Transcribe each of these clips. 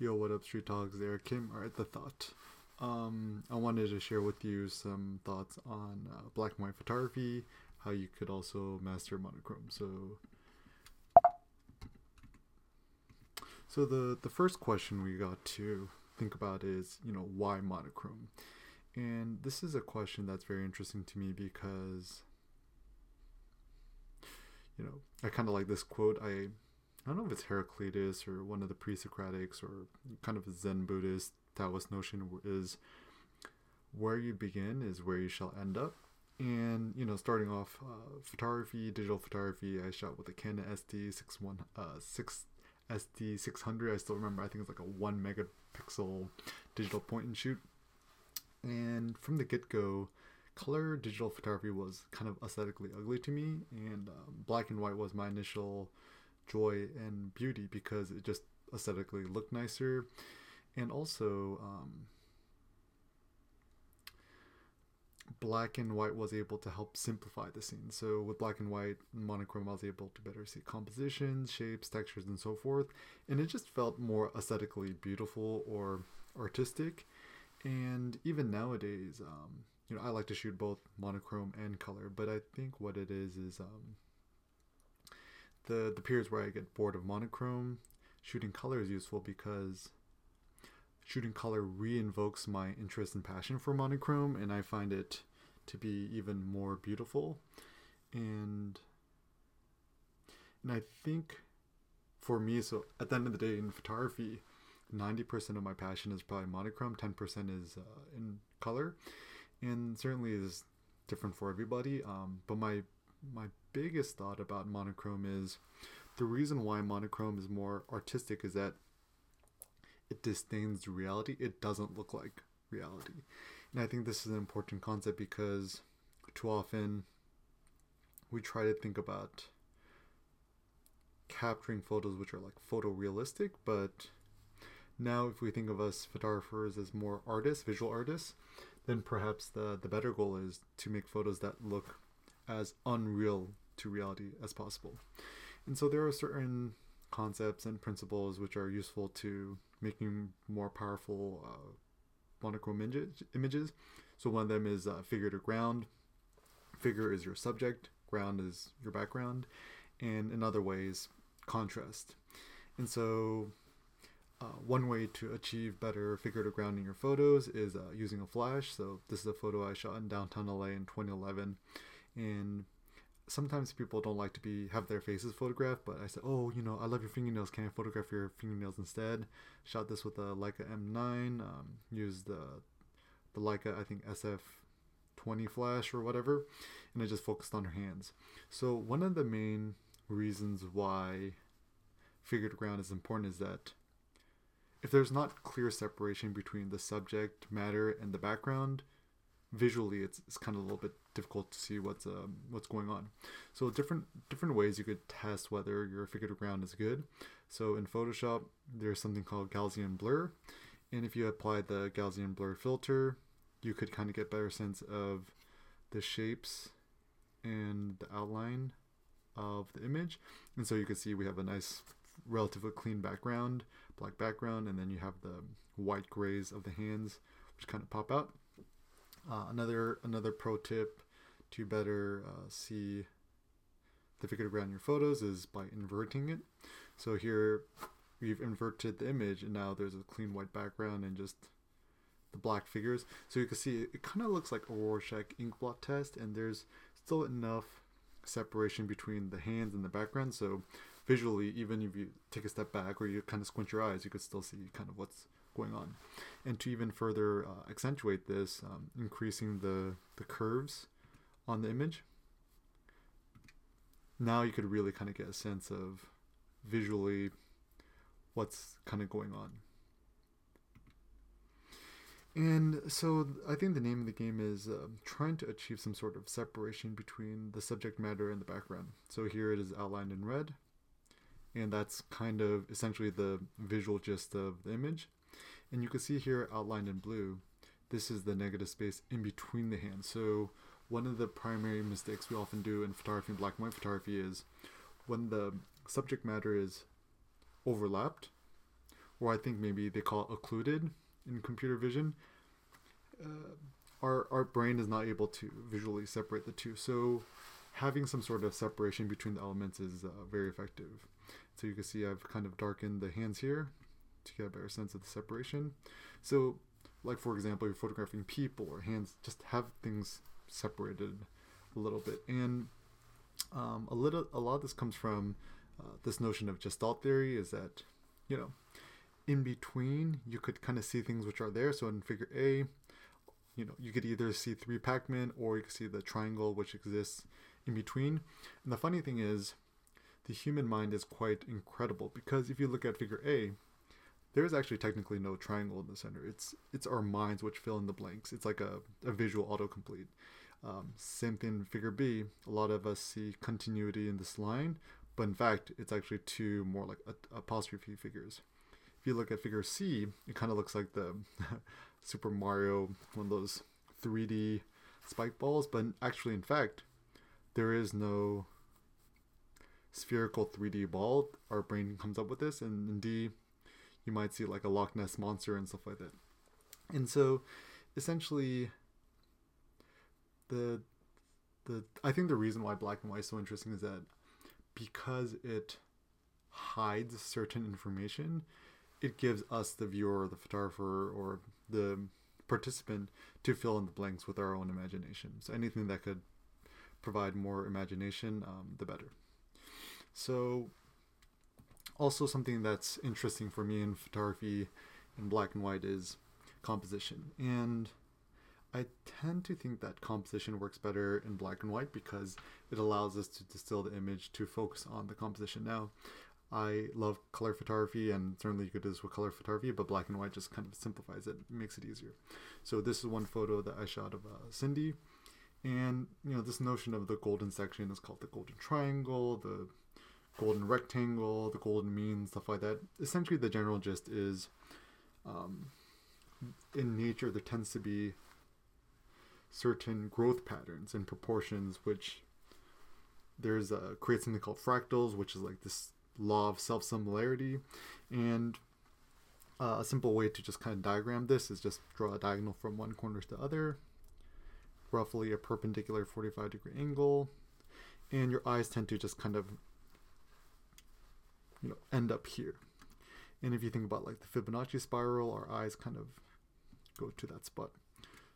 Yo, what up, street dogs? There, Kim are at the thought. I wanted to share with you some thoughts on black and white photography, how you could also master monochrome. So the first question we got to think about is, you know, why monochrome? And this is a question that's very interesting to me because, you know, I kind of like this quote. I don't know if it's Heraclitus or one of the pre-Socratics or kind of a Zen Buddhist Taoist notion is where you begin is where you shall end up. And, you know, starting off photography, digital photography, I shot with a Canon SD 600. I still remember, I think it's like a 1 megapixel digital point and shoot. And from the get-go, color digital photography was kind of aesthetically ugly to me. And black and white was my initial joy and beauty because it just aesthetically looked nicer, and also black and white was able to help simplify the scene. So with black and white monochrome, I was able to better see compositions, shapes, textures, and so forth, and it just felt more aesthetically beautiful or artistic. And even nowadays, you know, I like to shoot both monochrome and color, but I think what it is the periods where I get bored of monochrome. Shooting color is useful because shooting color reinvokes my interest and passion for monochrome, and I find it to be even more beautiful. And I think for me, so at the end of the day in photography, 90% of my passion is probably monochrome, 10% is in color, and certainly is different for everybody. But my biggest thought about monochrome is the reason why monochrome is more artistic is that it disdains reality. It doesn't look like reality. And I think this is an important concept because too often we try to think about capturing photos which are like photorealistic, but now if we think of us photographers as more artists, visual artists, then perhaps the better goal is to make photos that look as unreal to reality as possible. And so there are certain concepts and principles which are useful to making more powerful monochrome images. So one of them is figure to ground. Figure is your subject, ground is your background, and in other ways, contrast. And so one way to achieve better figure to ground in your photos is using a flash. So this is a photo I shot in downtown LA in 2011. And sometimes people don't like to have their faces photographed, but I said, oh, you know, I love your fingernails. Can I photograph your fingernails instead? Shot this with a Leica M9, used the Leica, I think, SF20 flash or whatever, and I just focused on her hands. So one of the main reasons why figure to ground is important is that if there's not clear separation between the subject matter and the background, visually it's kind of a little bit difficult to see what's going on. So different ways you could test whether your figure to ground is good. So in Photoshop there's something called Gaussian Blur, and if you apply the Gaussian Blur filter, you could kind of get better sense of the shapes and the outline of the image. And so you can see we have a nice relatively clean background, black background, and then you have the white grays of the hands which kind of pop out. Another pro tip to better see the figure to ground in your photos is by inverting it. So here we've inverted the image, and now there's a clean white background and just the black figures. So you can see it kind of looks like a Rorschach ink blot test, and there's still enough separation between the hands and the background. So visually, even if you take a step back or you kind of squint your eyes, you could still see kind of what's going on. And to even further accentuate this, increasing the curves on the image, now you could really kind of get a sense of visually what's kind of going on. And so I think the name of the game is trying to achieve some sort of separation between the subject matter and the background. So here it is outlined in red, and that's kind of essentially the visual gist of the image. And you can see here outlined in blue, this is the negative space in between the hands. So one of the primary mistakes we often do in photography and black and white photography is when the subject matter is overlapped, or I think maybe they call it occluded in computer vision, our brain is not able to visually separate the two. So having some sort of separation between the elements is very effective. So you can see I've kind of darkened the hands here to get a better sense of the separation. So like, for example, you're photographing people or hands, just have things separated a little bit. And a lot of this comes from this notion of Gestalt theory, is that, you know, in between you could kind of see things which are there. So in figure A, you know, you could either see 3 Pac-Man, or you could see the triangle which exists in between. And the funny thing is, the human mind is quite incredible, because if you look at figure A, there is actually technically no triangle in the center. It's our minds which fill in the blanks. It's like a visual autocomplete. Same thing in figure B. A lot of us see continuity in this line, but in fact, it's actually 2 more like apostrophe figures. If you look at figure C, it kind of looks like the Super Mario, one of those 3D spike balls, but actually, in fact, there is no spherical 3D ball. Our brain comes up with this, and in D, you might see like a Loch Ness monster and stuff like that. And so essentially I think the reason why black and white is so interesting is that because it hides certain information, it gives us, the viewer, the photographer, or the participant, to fill in the blanks with our own imagination. So anything that could provide more imagination, the better. So also something that's interesting for me in photography in black and white is composition. And I tend to think that composition works better in black and white because it allows us to distill the image to focus on the composition. Now, I love color photography, and certainly you could do this with color photography, but black and white just kind of simplifies it, makes it easier. So this is one photo that I shot of Cindy. And, you know, this notion of the golden section is called the golden triangle, the golden rectangle, the golden mean, stuff like that. Essentially, the general gist is, in nature, there tends to be certain growth patterns and proportions, which there's creates something called fractals, which is like this law of self-similarity. And a simple way to just kind of diagram this is just draw a diagonal from one corner to the other, roughly a perpendicular 45-degree angle, and your eyes tend to just kind of, you know, end up here. And if you think about like the Fibonacci spiral, our eyes kind of go to that spot.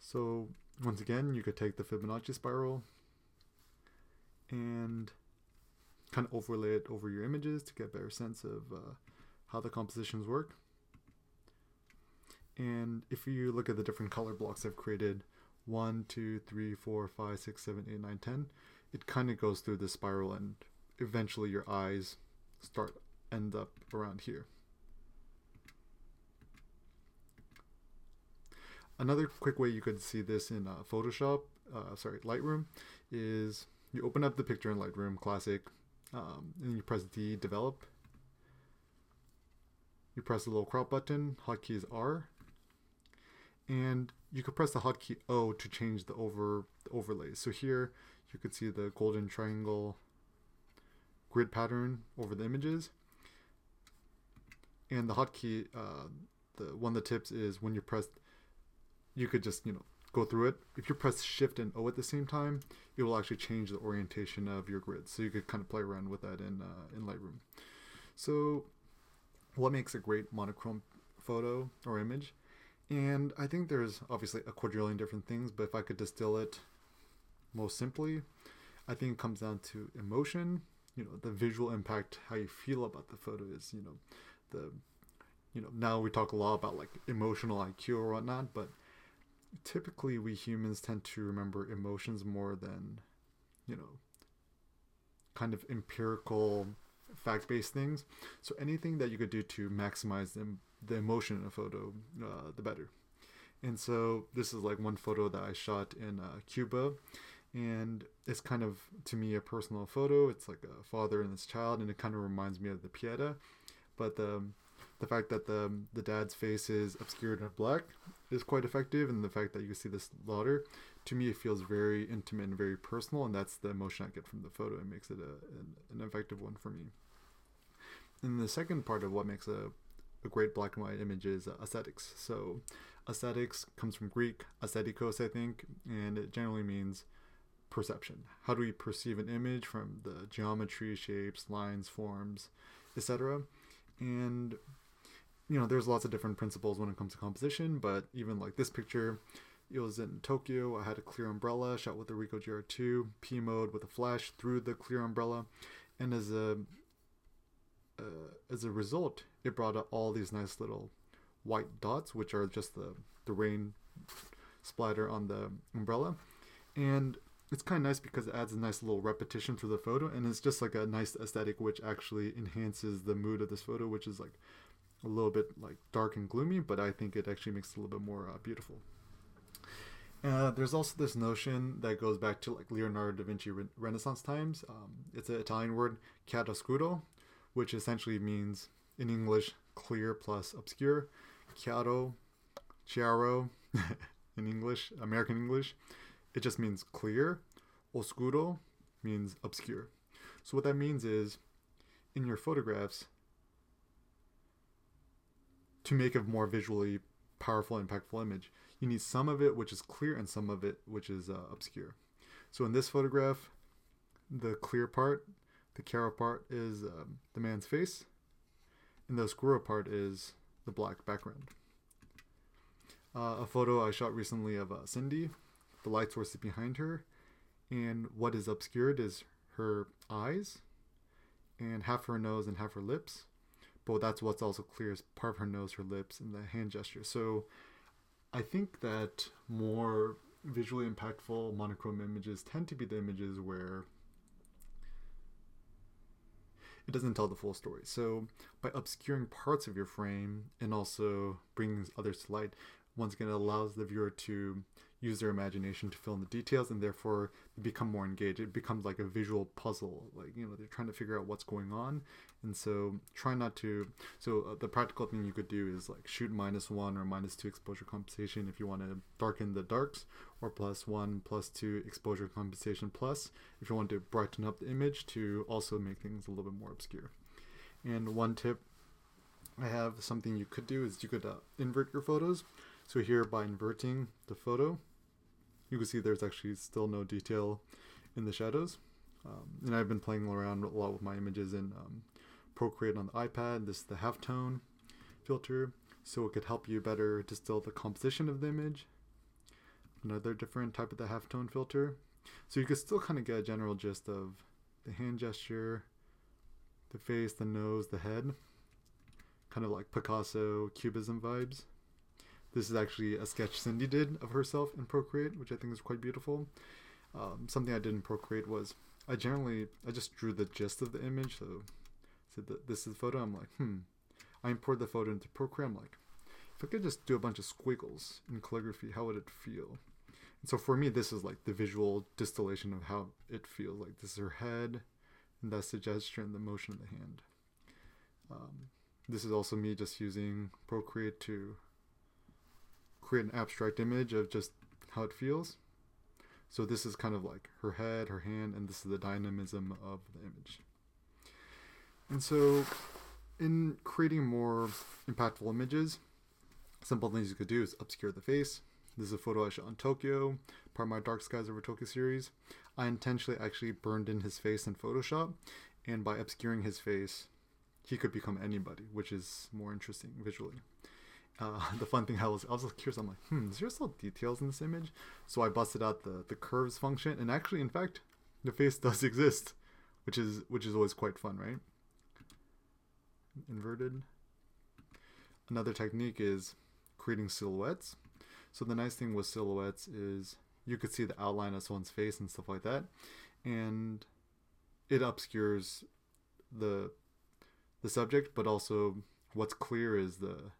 So once again, you could take the Fibonacci spiral and kind of overlay it over your images to get a better sense of how the compositions work. And if you look at the different color blocks I've created, 1, 2, 3, 4, 5, 6, 7, 8, 9, 10, it kind of goes through the spiral, and eventually your eyes end up around here. Another quick way you could see this in Lightroom, is you open up the picture in Lightroom, classic, and you press D, develop. You press the little crop button, hotkey is R, and you could press the hotkey O to change the overlay. So here you could see the golden triangle grid pattern over the images, and the hotkey, the one that tips is when you press. You could just, you know, go through it. If you press Shift and O at the same time, it will actually change the orientation of your grid. So you could kind of play around with that in Lightroom. So what makes a great monochrome photo or image? And I think there's obviously a quadrillion different things, but if I could distill it most simply, I think it comes down to emotion, you know, the visual impact, how you feel about the photo is, you know, now we talk a lot about like emotional IQ or whatnot, but typically we humans tend to remember emotions more than, you know, kind of empirical fact-based things. So anything that you could do to maximize the emotion in a photo, the better. And so this is like one photo that I shot in Cuba, and it's kind of, to me, a personal photo. It's like a father and his child, and it kind of reminds me of the Pieta, but the fact that the dad's face is obscured in black is quite effective, and the fact that you see this daughter, to me, it feels very intimate and very personal, and that's the emotion I get from the photo. It makes it an effective one for me. And the second part of what makes a a great black and white image is aesthetics. So aesthetics comes from Greek, aesthetikos, I think, and it generally means perception. How do we perceive an image from the geometry, shapes, lines, forms, etc.? And, you know, there's lots of different principles when it comes to composition, but even like this picture, it was in Tokyo. I had a clear umbrella shot with the Ricoh GR2, P mode with a flash through the clear umbrella, and as a result, it brought up all these nice little white dots, which are just the rain splatter on the umbrella. And it's kind of nice because it adds a nice little repetition to the photo, and it's just like a nice aesthetic which actually enhances the mood of this photo, which is like a little bit like dark and gloomy, but I think it actually makes it a little bit more beautiful. There's also this notion that goes back to like Leonardo da Vinci Renaissance times. It's an Italian word, chiaroscuro, which essentially means in English clear plus obscure. Chiaro in English, American English, it just means clear. Oscuro means obscure. So what that means is, in your photographs, to make a more visually powerful, impactful image, you need some of it which is clear and some of it which is obscure. So in this photograph, the clear part, the chiaro part, is the man's face, and the oscuro part is the black background. A photo I shot recently of Cindy, the lights were behind her, and what is obscured is her eyes, and half her nose and half her lips. But that's what's also clear is part of her nose, her lips, and the hand gesture. So I think that more visually impactful monochrome images tend to be the images where it doesn't tell the full story. So by obscuring parts of your frame and also bringing others to light, once again, it allows the viewer to use their imagination to fill in the details, and therefore they become more engaged. It becomes like a visual puzzle, like, you know, they're trying to figure out what's going on. And so try not to, the practical thing you could do is like shoot -1 or -2 exposure compensation if you want to darken the darks, or +1, +2 exposure compensation plus if you want to brighten up the image to also make things a little bit more obscure. And one tip I have, something you could do is you could invert your photos. So here, by inverting the photo, you can see there's actually still no detail in the shadows. And I've been playing around a lot with my images in Procreate on the iPad. This is the halftone filter, so it could help you better distill the composition of the image. Another different type of the halftone filter. So you could still kind of get a general gist of the hand gesture, the face, the nose, the head. Kind of like Picasso Cubism vibes. This is actually a sketch Cindy did of herself in Procreate, which I think is quite beautiful. Something I did in Procreate was I just drew the gist of the image. So this is the photo. I'm like, I imported the photo into Procreate. I'm like, if I could just do a bunch of squiggles in calligraphy, how would it feel? And so for me, this is like the visual distillation of how it feels. Like this is her head, and that's the gesture and the motion of the hand. This is also me just using Procreate to create an abstract image of just how it feels. So this is kind of like her head, her hand, and this is the dynamism of the image. And so in creating more impactful images, simple things you could do is obscure the face. This is a photo I shot on Tokyo, part of my Dark Skies Over Tokyo series. I intentionally actually burned in his face in Photoshop, and by obscuring his face, he could become anybody, which is more interesting visually. The fun thing, I was curious, I'm like, is there still details in this image? So I busted out the curves function, and actually, in fact, the face does exist, which is always quite fun, right? Inverted. Another technique is creating silhouettes. So the nice thing with silhouettes is you could see the outline of someone's face and stuff like that, and it obscures the subject, but also what's clear is the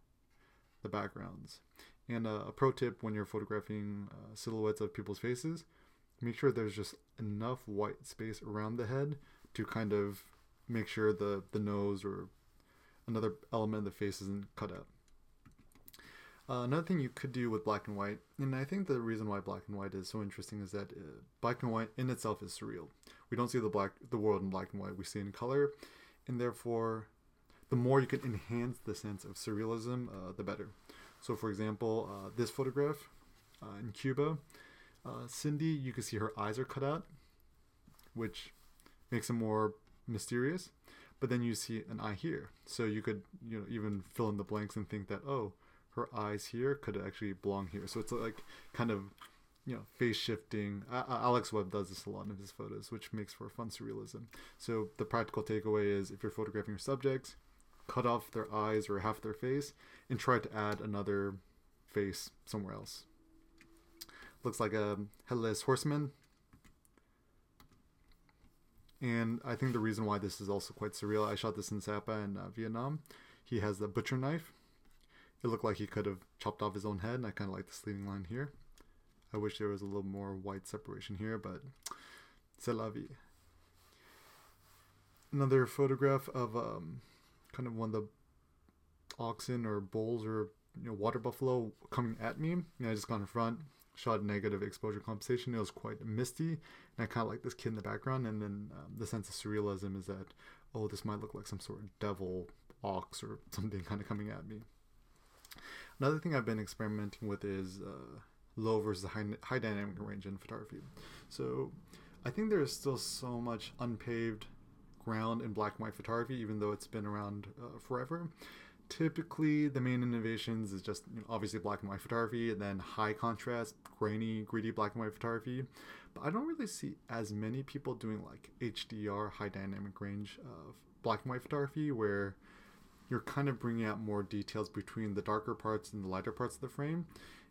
backgrounds. And a pro tip when you're photographing silhouettes of people's faces, make sure there's just enough white space around the head to kind of make sure the nose or another element of the face isn't cut out. Another thing you could do with black and white, and I think the reason why black and white is so interesting is that black and white in itself is surreal. We don't see the world in black and white, we see it in color, and therefore the more you can enhance the sense of surrealism, the better. So for example, this photograph in Cuba, Cindy, you can see her eyes are cut out, which makes them more mysterious. But then you see an eye here. So you could, you know, even fill in the blanks and think that, oh, her eyes here could actually belong here. So it's like kind of, you know, face shifting. Alex Webb does this a lot in his photos, which makes for fun surrealism. So the practical takeaway is, if you're photographing your subjects, cut off their eyes or half their face and try to add another face somewhere else. Looks like a headless horseman. And I think the reason why this is also quite surreal, I shot this in Sapa in Vietnam. He has the butcher knife. It looked like he could have chopped off his own head, and I kind of like this leading line here. I wish there was a little more white separation here, but c'est la vie. Another photograph of kind of one of the oxen or bulls or, you know, water buffalo coming at me. And I just got in front, shot negative exposure compensation. It was quite misty, and I kind of like this kid in the background. And then the sense of surrealism is that, oh, this might look like some sort of devil ox or something kind of coming at me. Another thing I've been experimenting with is low versus high dynamic range in photography. So I think there's still so much unpaved ground in black and white photography, even though it's been around forever. Typically, the main innovations is just, you know, obviously black and white photography, and then high contrast, grainy, gritty black and white photography. But I don't really see as many people doing like HDR, high dynamic range of black and white photography, where you're kind of bringing out more details between the darker parts and the lighter parts of the frame.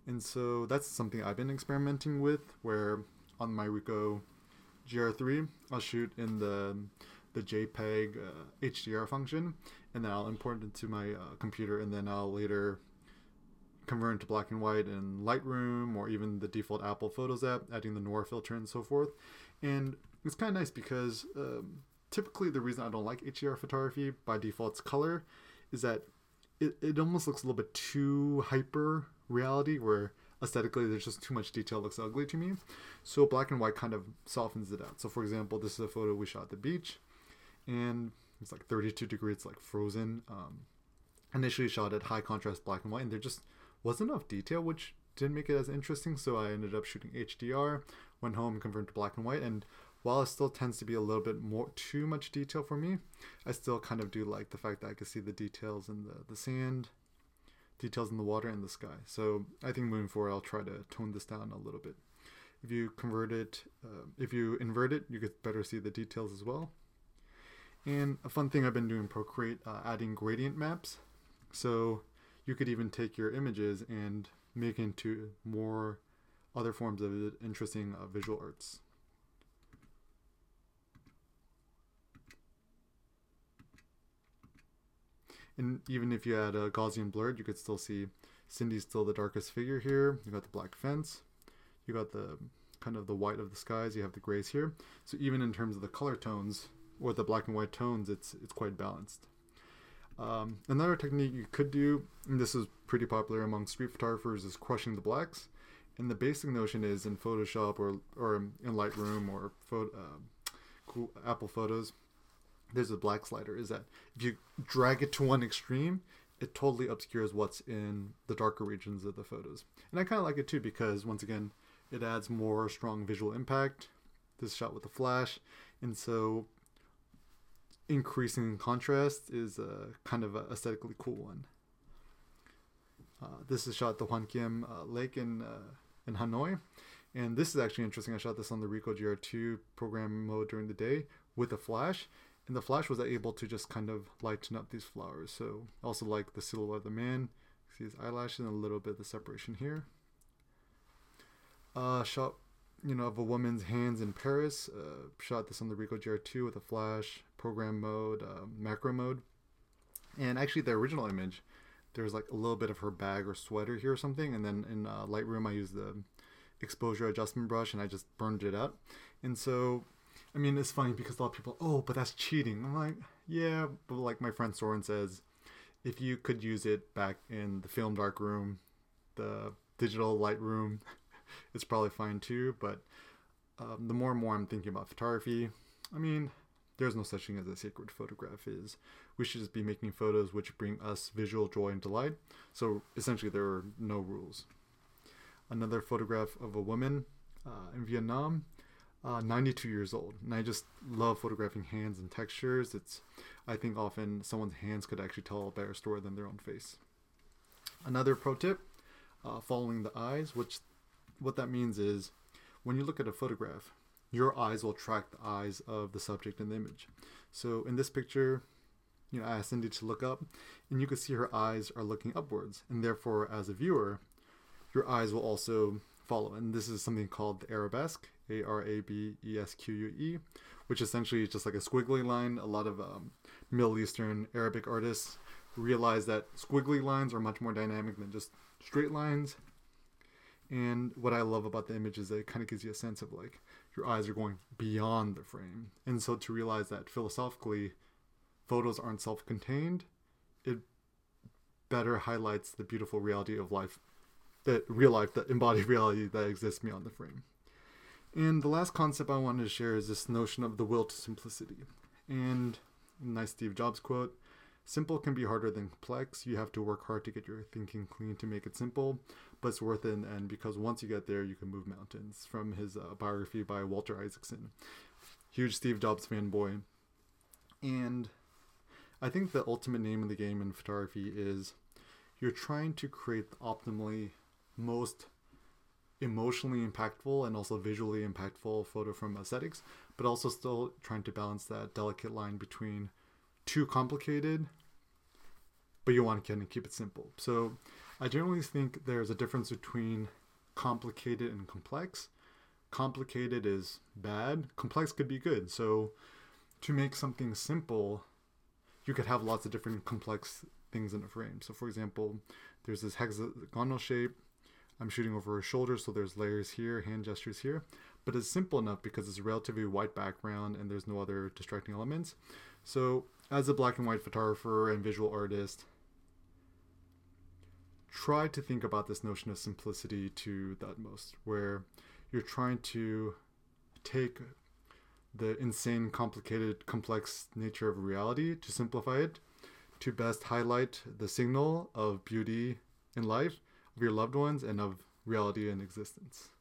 And so that's something I've been experimenting with, where on my Ricoh GR3, I'll shoot in the JPEG HDR function, and then I'll import it into my computer, and then I'll later convert into black and white in Lightroom or even the default Apple Photos app, adding the noir filter and so forth. And it's kind of nice because typically the reason I don't like HDR photography by default's color is that it almost looks a little bit too hyper reality, where aesthetically there's just too much detail, looks ugly to me. So black and white kind of softens it out. So for example, this is a photo we shot at the beach, and it's like 32 degrees, like frozen. Initially shot at high contrast black and white, and there just wasn't enough detail, which didn't make it as interesting. So I ended up shooting HDR, went home, converted to black and white, and while it still tends to be a little bit more too much detail for me, I still kind of do like the fact that I can see the details in the sand, details in the water, and the sky. So I think moving forward, I'll try to tone this down a little bit. If you convert it, if you invert it, you could better see the details as well. And a fun thing I've been doing in Procreate, adding gradient maps. So you could even take your images and make into more other forms of interesting visual arts. And even if you add a Gaussian blur, you could still see Cindy's still the darkest figure here. You got the black fence. You got the kind of the white of the skies. You have the grays here. So even in terms of the color tones or the black and white tones, it's quite balanced. Another technique you could do, and this is pretty popular among street photographers, is crushing the blacks. And the basic notion is in Photoshop or in Lightroom or Apple Photos, there's a black slider, is that if you drag it to one extreme, it totally obscures what's in the darker regions of the photos. And I kind of like it too, because once again, it adds more strong visual impact. This shot with the flash. And so increasing contrast is a kind of a aesthetically cool one. This is shot at the Hoan Kiem Lake in Hanoi. And this is actually interesting. I shot this on the Ricoh GR2 program mode during the day with a flash. And the flash was able to just kind of lighten up these flowers. So I also like the silhouette of the man. See his eyelashes and a little bit of the separation here. Shot, you know, of a woman's hands in Paris. Shot this on the Ricoh GR2 with a flash, program mode, macro mode. And actually the original image, there's like a little bit of her bag or sweater here or something. And then in Lightroom, I used the exposure adjustment brush and I just burned it up. And so, I mean, it's funny because a lot of people, oh, but that's cheating. I'm like, yeah, but like my friend Soren says, if you could use it back in the film darkroom, the digital Lightroom, it's probably fine too. But the more and more I'm thinking about photography, I mean, there's no such thing as a sacred photograph. Is we should just be making photos which bring us visual joy and delight. So essentially there are no rules. Another photograph of a woman in Vietnam, 92 years old. And I just love photographing hands and textures. I think often someone's hands could actually tell a better story than their own face. Another pro tip, following the eyes, what that means is when you look at a photograph, your eyes will track the eyes of the subject in the image. So in this picture, you know, I asked Cindy to look up and you can see her eyes are looking upwards. And therefore, as a viewer, your eyes will also follow. And this is something called the arabesque, A-R-A-B-E-S-Q-U-E, which essentially is just like a squiggly line. A lot of Middle Eastern Arabic artists realize that squiggly lines are much more dynamic than just straight lines. And what I love about the image is that it kind of gives you a sense of like, your eyes are going beyond the frame. And so to realize that philosophically, photos aren't self-contained, it better highlights the beautiful reality of life, that real life, that embodied reality that exists beyond the frame. And the last concept I wanted to share is this notion of the will to simplicity. And a nice Steve Jobs quote, "Simple can be harder than complex. You have to work hard to get your thinking clean to make it simple, but it's worth it in the end because once you get there, you can move mountains." From his biography by Walter Isaacson. Huge Steve Jobs fanboy. And I think the ultimate name of the game in photography is you're trying to create the optimally most emotionally impactful and also visually impactful photo from aesthetics, but also still trying to balance that delicate line between too complicated, but you want to kind of keep it simple. So I generally think there's a difference between complicated and complex. Complicated is bad. Complex could be good. So to make something simple, you could have lots of different complex things in a frame. So for example, there's this hexagonal shape. I'm shooting over her shoulder, so there's layers here, hand gestures here, but it's simple enough because it's a relatively white background and there's no other distracting elements. So as a black and white photographer and visual artist, try to think about this notion of simplicity to the utmost, where you're trying to take the insane, complicated, complex nature of reality to simplify it, to best highlight the signal of beauty in life, of your loved ones, and of reality and existence.